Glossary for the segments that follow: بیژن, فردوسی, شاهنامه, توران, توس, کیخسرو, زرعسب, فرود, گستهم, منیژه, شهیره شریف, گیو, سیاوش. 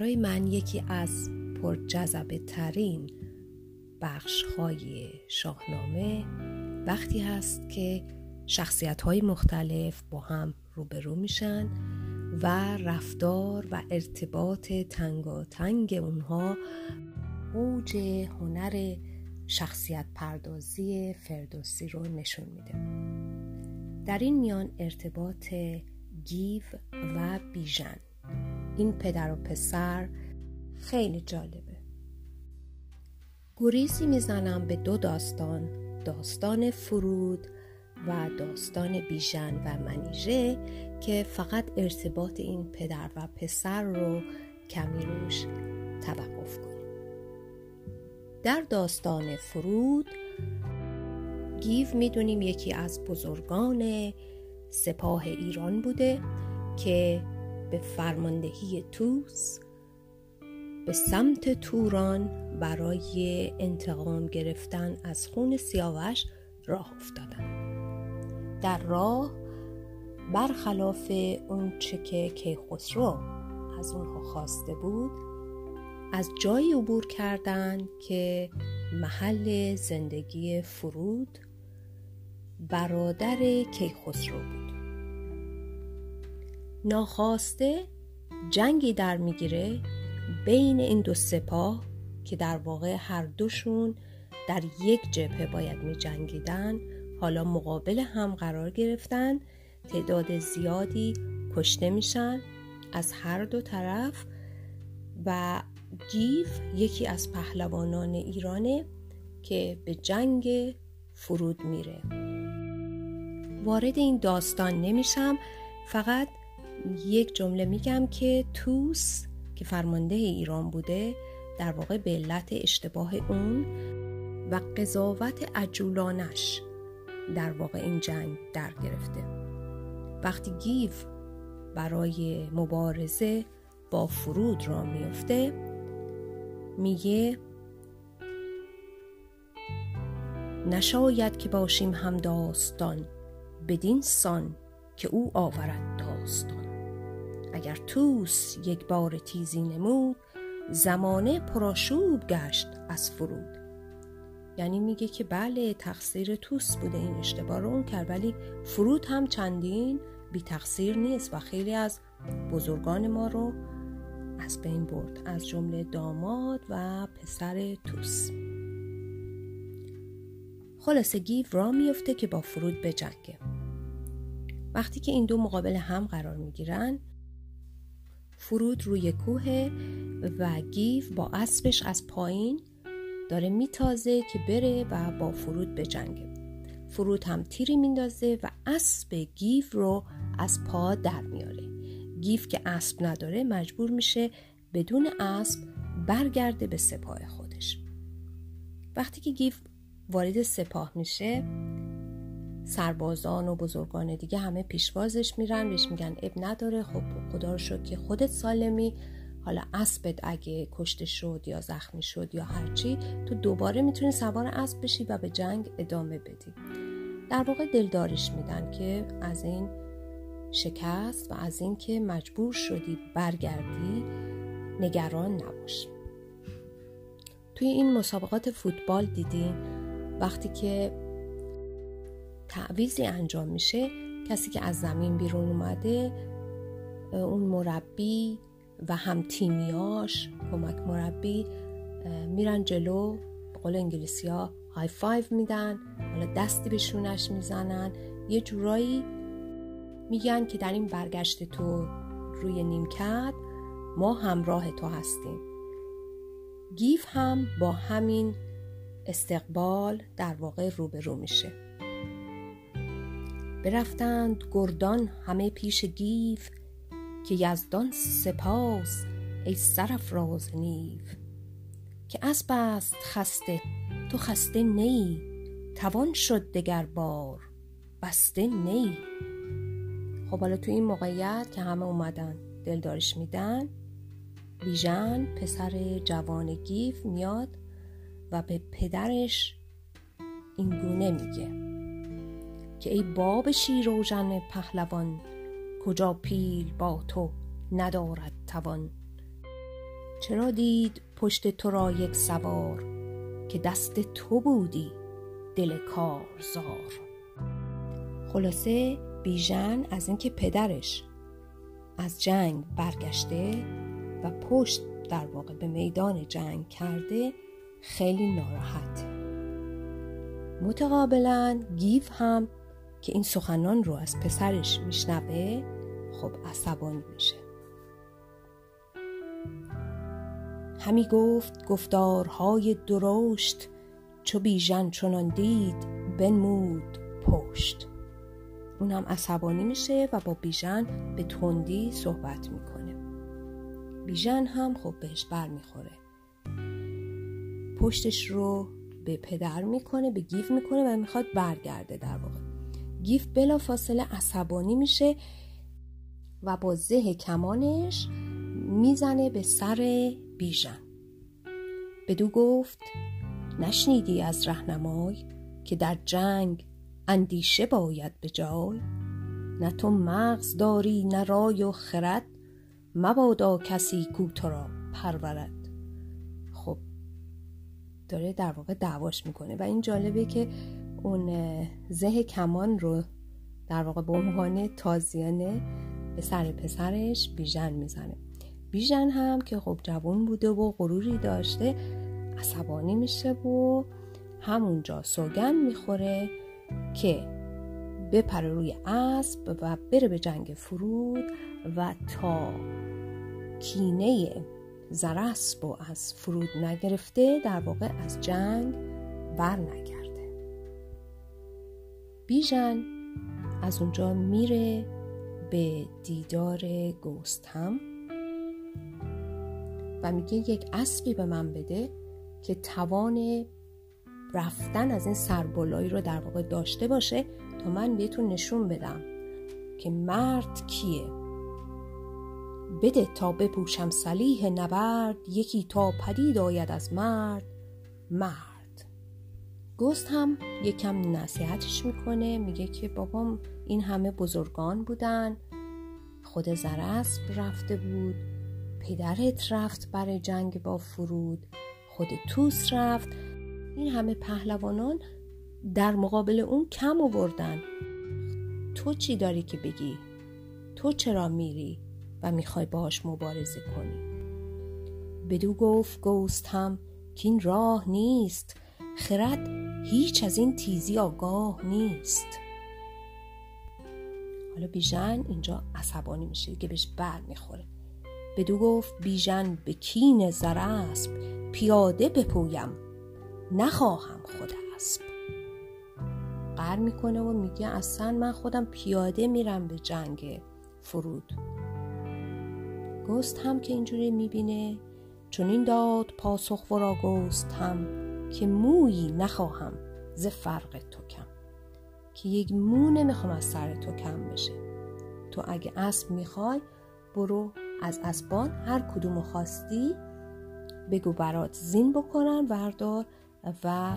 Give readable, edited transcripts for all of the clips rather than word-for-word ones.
برای من یکی از پرجذبه ترین بخش‌های شاهنامه وقتی هست که شخصیت‌های مختلف با هم روبرو میشن و رفتار و ارتباط تنگاتنگ اونها اوج هنر شخصیت پردازی فردوسی رو نشون میده. در این میان ارتباط گیو و بیژن، این پدر و پسر، خیلی جالبه. گریزی میزنم به دو داستان، داستان فرود و داستان بیژن و منیژه که فقط ارتباط این پدر و پسر رو کمی روش توقف کنیم. در داستان فرود گیو میدونیم یکی از بزرگان سپاه ایران بوده که به فرماندهی توس به سمت توران برای انتقام گرفتن از خون سیاوش راه افتادن. در راه برخلاف اون چه که کیخسرو از اونها خواسته بود، از جایی عبور کردن که محل زندگی فرود برادر کیخسرو بود. ناخواسته جنگی در میگیره بین این دو سپاه که در واقع هر دوشون در یک جبهه باید می جنگیدن، حالا مقابل هم قرار گرفتن، تعداد زیادی کشته میشن از هر دو طرف و گیو یکی از پهلوانان ایرانه که به جنگ فرود میره. وارد این داستان نمیشم، فقط یک جمله میگم که توس که فرمانده ایران بوده در واقع به علت اشتباه اون و قضاوت عجولانش در واقع این جنگ در گرفته. وقتی گیو برای مبارزه با فرود را میفته میگه نشاید که باشیم هم داستان بدین سان که او آورد داستان. اگر توس یک بار تیزی نمود زمانه پرآشوب گشت از فرود. یعنی میگه که بله تقصیر توس بوده، این اشتباه رو اون کرد، ولی فرود هم چندین بی تقصیر نیست و خیلی از بزرگان ما رو از بین برد، از جمله داماد و پسر توس. خلاصه گیو را میفته که با فرود بجنگه. وقتی که این دو مقابل هم قرار میگیرن، فرود روی کوه و گیو با اسبش از پایین داره میتازه که بره و با فرود بجنگه. فرود هم تیری میندازه و اسب گیو رو از پا در میاره. گیو که اسب نداره مجبور میشه بدون اسب برگرده به سپاه خودش. وقتی که گیو وارد سپاه میشه، سربازان و بزرگان دیگه همه پیشوازش میرن، بهش میگن اب نداره، خب خدا رو شکر که خودت سالمی، حالا اسبت اگه کشته شد یا زخمی شد یا هرچی تو دوباره میتونی سوار اسب بشی و به جنگ ادامه بدی. در واقع دلدارش میدن که از این شکست و از این که مجبور شدی برگردی نگران نباش. توی این مسابقات فوتبال دیدیم وقتی که تعویضی انجام میشه، کسی که از زمین بیرون اومده اون مربی و هم تیمیاش کمک مربی میرن جلو، به قول انگلیسی ها های فایف میدن، حالا دستی به شونش میزنن، یه جورایی میگن که در این برگشت تو روی نیمکت ما همراه تو هستیم. گیو هم با همین استقبال در واقع روبرو میشه. برفتند گردان همه پیش گیو که یزدان سپاس ای سرافراز نیو. که اسب است خسته تو خسته نی، توان شد دگر بار بسته نی. خب حالا تو این موقعیت که همه اومدن دلدارش میدن، بیژن پسر جوان گیو میاد و به پدرش اینگونه میگه که ای باب شیر و ژن پهلوان، کجا پیل با تو ندارد توان. چرا دید پشت تو را یک سوار، که دست تو بودی دل کارزار. خلاصه بیژن از اینکه پدرش از جنگ برگشته و پشت در واقع به میدان جنگ کرده خیلی ناراحت. متقابلاً گیو هم که این سخنان رو از پسرش میشنوه خب عصبانی میشه. همی گفت گفتارهای درشت، چو بیژن چنان دید بنمود پشت. اونم عصبانی میشه و با بیژن به تندی صحبت میکنه. بیژن هم خب بهش بر میخوره، پشتش رو به پدر میکنه، به گیو میکنه و میخواد برگرده. در واقع گیو بلا فاصله عصبانی میشه و با زه کمانش میزنه به سر بیژن. بدو گفت نشنیدی از رهنمای، که در جنگ اندیشه باید به جای. نه تو مغز داری نه رای و خرد، مبادا کسی کو تو را پرورد. خب داره در واقع دعواش میکنه و این جالبه که اون زه کمان رو در واقع به عنوان تازیانه به سر پسرش بیژن میزنه. بیژن هم که خب جوان بوده و غروری داشته عصبانی میشه و همونجا سوگند میخوره که بپره روی اسب و بره به جنگ فرود و تا کینه زرعسب و از فرود نگرفته در واقع از جنگ بر نگرده. بیژن از اونجا میره به دیدار گستهم و میگه یک اسبی به من بده که توان رفتن از این سربالایی رو در واقع داشته باشه تا من بهتون نشون بدم که مرد کیه. بده تا بپوشم سلیح نبرد، یکی تا پدید آید از مرد مرد. گستهم یکم نصیحتش میکنه، میگه که بابام این همه بزرگان بودن، خود زرعسب رفته بود، پدرت رفت برای جنگ با فرود، خود توس رفت، این همه پهلوانان در مقابل اون کم آوردن، تو چی داری که بگی؟ تو چرا میری و میخوای باهاش مبارزه کنی؟ بدو گفت گستهم که این راه نیست، خرد هیچ از این تیزی آگاه نیست. حالا بیژن اینجا عصبانی میشه که بهش بر میخوره. بدو گفت بیژن به کین زرعسب، پیاده بپویم نخواهم خود اسب. قهر میکنه و میگه اصلا من خودم پیاده میرم به جنگ فرود. گستهم که اینجوری میبینه چون این داد پاسخ ورا گستهم، که مویی نخواهم ز فرق تو کم. که یک مو نمیخوام از سر تو کم بشه، تو اگه اسب میخوای برو از اسبان هر کدومو خواستی بگو برات زین بکنن وردار و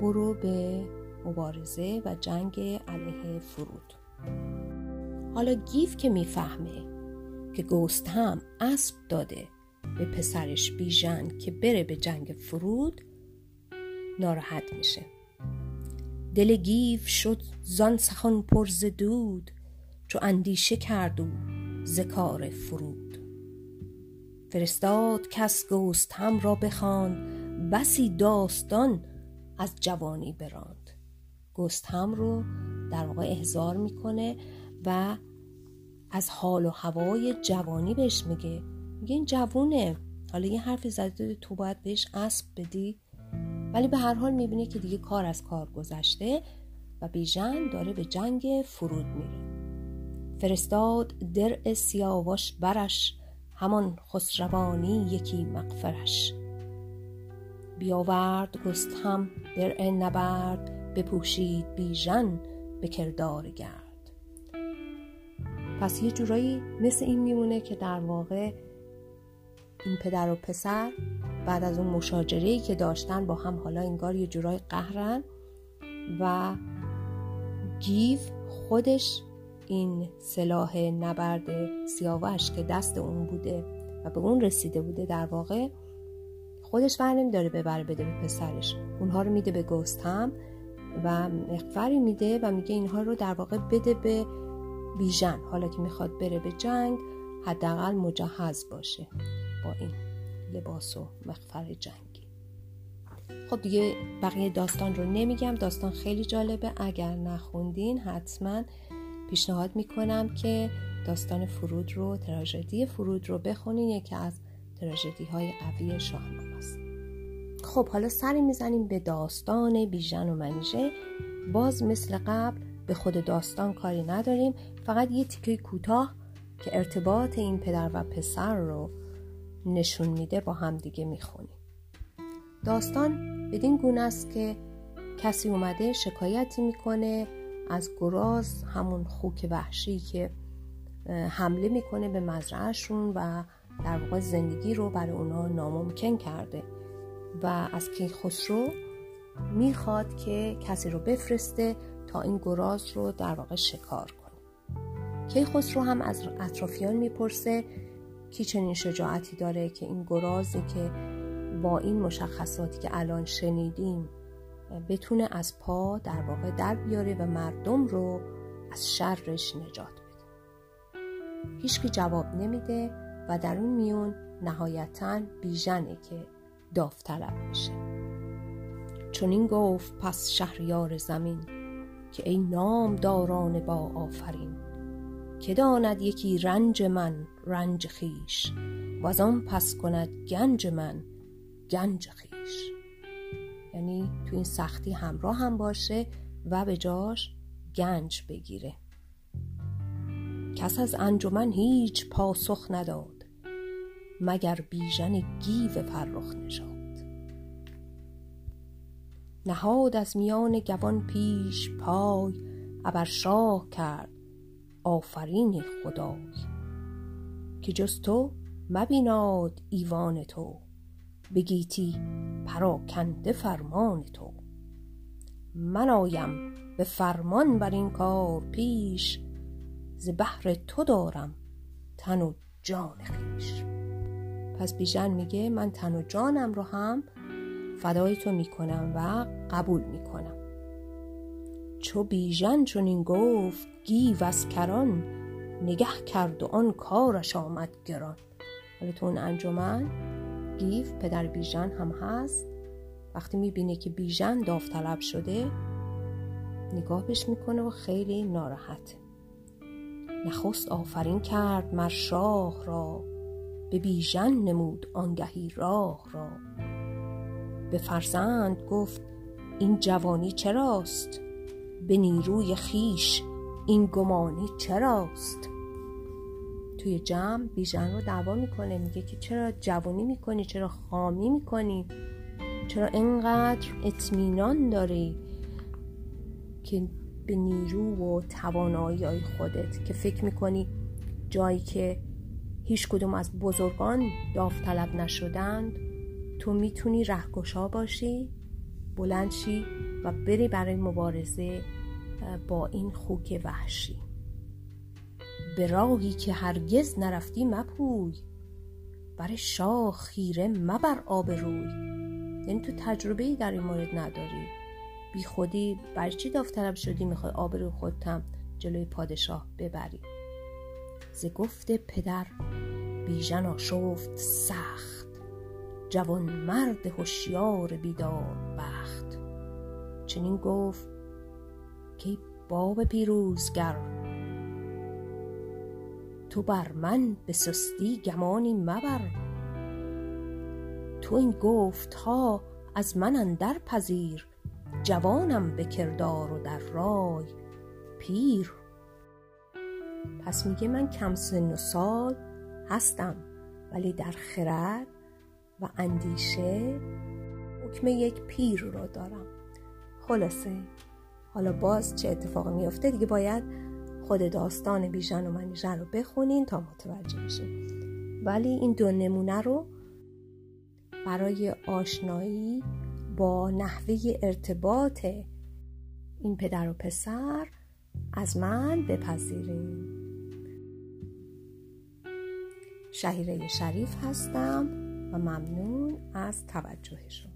برو به مبارزه و جنگ علیه فرود. حالا گیو که میفهمه که گستهم اسب داده به پسرش بیژن که بره به جنگ فرود ناراحت میشه. دل گیو شد زان سخن پر ز دود، چو اندیشه کرد و ز کار فرود. فرستاد کس گستهم را بخواند، بسی داستان از جوانی براند. گستهم رو در واقع احضار میکنه و از حال و هوای جوانی بهش میگه، میگه این جوونه، حالا یه حرفی زده تو باید بهش اسب بدی. ولی به هر حال میبینه که دیگه کار از کار گذشته و بیژن داره به جنگ فرود میره. فرستاد درع سیاوش برش، همان خسروانی یکی مغفرش. بیاورد گستهم درع نبرد، بپوشید بیژن به کردار گرد. پس یه جورایی مثل این میمونه که در واقع این پدر و پسر بعد از اون مشاجره‌ای که داشتن با هم حالا انگار یه جورایی قهرن و گیو خودش این سلاح نبرد سیاوش که دست اون بوده و به اون رسیده بوده، در واقع خودش ور نمیداره ببره بده به پسرش، اونها رو میده به گستهم و مقفری میده و میگه اینها رو در واقع بده به بیژن، حالا که میخواد بره به جنگ حداقل مجهز باشه با این لباس و مقفر جنگی. خب دیگه بقیه داستان رو نمیگم، داستان خیلی جالبه، اگر نخوندین حتما پیشنهاد میکنم که داستان فرود رو، تراژدی فرود رو بخونین، یکی از تراژدی های قوی شاهنامه است. خب حالا سری میزنیم به داستان بیژن و منیژه. باز مثل قبل به خود داستان کاری نداریم، فقط یه تیکه کوتاه که ارتباط این پدر و پسر رو نشون میده با هم دیگه میخونیم. داستان بدین گونه است که کسی اومده شکایتی میکنه از گراز، همون خوک وحشی که حمله میکنه به مزرعهشون و در واقع زندگی رو برای اونا ناممکن کرده، و از کیخسرو میخواد که کسی رو بفرسته تا این گراز رو در واقع شکار کنه. کیخسرو هم از اطرافیان میپرسه کی چنین شجاعتی داره که این گرازی که با این مشخصاتی که الان شنیدیم بتونه از پا در واقع در بیاره و مردم رو از شرش نجات بده. هیچکی جواب نمیده و در اون میون نهایتاً بیژنه که داوطلب میشه. چون این گفت پس شهریار زمین که ای نامداران با آفرین، که داند یکی رنج من رنج خیش، وزان پس کند گنج من گنج خیش. یعنی تو این سختی همراه هم باشه و به جاش گنج بگیره. کس از انجمن هیچ پاسخ نداد، مگر بیژن گیو فرخ نژاد. نهاد از میان گوان پیش پای، ابر شاه کرد آفرین خدای، که جز تو مبیناد ایوان تو، بگیتی پراکنده فرمان تو. من آیم به فرمان بر این کار پیش، ز بهر تو دارم تن و جان خویش. پس بیژن میگه من تن و جانم رو هم فدای تو میکنم و قبول میکنم. چو بیژن چون این گفت گیو از کران، نگه کرد و آن کارش آمد گران. ولی تو اون انجمن گیو پدر بیژن هم هست، وقتی میبینه که بیژن داوطلب شده نگاهش میکنه و خیلی ناراحته. نخست آفرین کرد مر شاه را، به بیژن نمود آنگهی راه را. به فرزند گفت این جوانی چراست، به نیروی خیش این گمانی چراست. توی جمع بیژن رو دعوا میکنه، میگه که چرا جوانی میکنی، چرا خامی میکنی، چرا اینقدر اطمینان داری که به نیرو و توانایی خودت، که فکر میکنی جایی که هیچ کدوم از بزرگان داوطلب نشدند تو میتونی رهگشا باشی، بلند شی و بری برای مبارزه با این خوک وحشی. به راهی که هرگز نرفتی مپوی، برای شاه خیره مبر آبروی. یعنی تو تجربه‌ای در این مورد نداری، بی خودی برای چی داوطلب شدی، میخوای آبروی خودت هم جلوی پادشاه ببری. ز گفت پدر بیژن آشفت سخت، جوان مرد هوشیار بیدار بخت. چنین گفت که باب پیروزگر، تو بر من به سستی گمانی مبر. تو این گفت ها از من اندر پذیر، جوانم به کردار و در رای پیر. پس میگه من کم سن و سال هستم، ولی در خرد و اندیشه حکم یک پیر رو دارم. خلاصه حالا باز چه اتفاقی میفته دیگه باید خود داستان بیژن و منیژه رو بخونین تا متوجه بشین. ولی این دو نمونه رو برای آشنایی با نحوه ارتباط این پدر و پسر از من بپذیرین. شهیره شریف هستم و ممنون از توجهشون.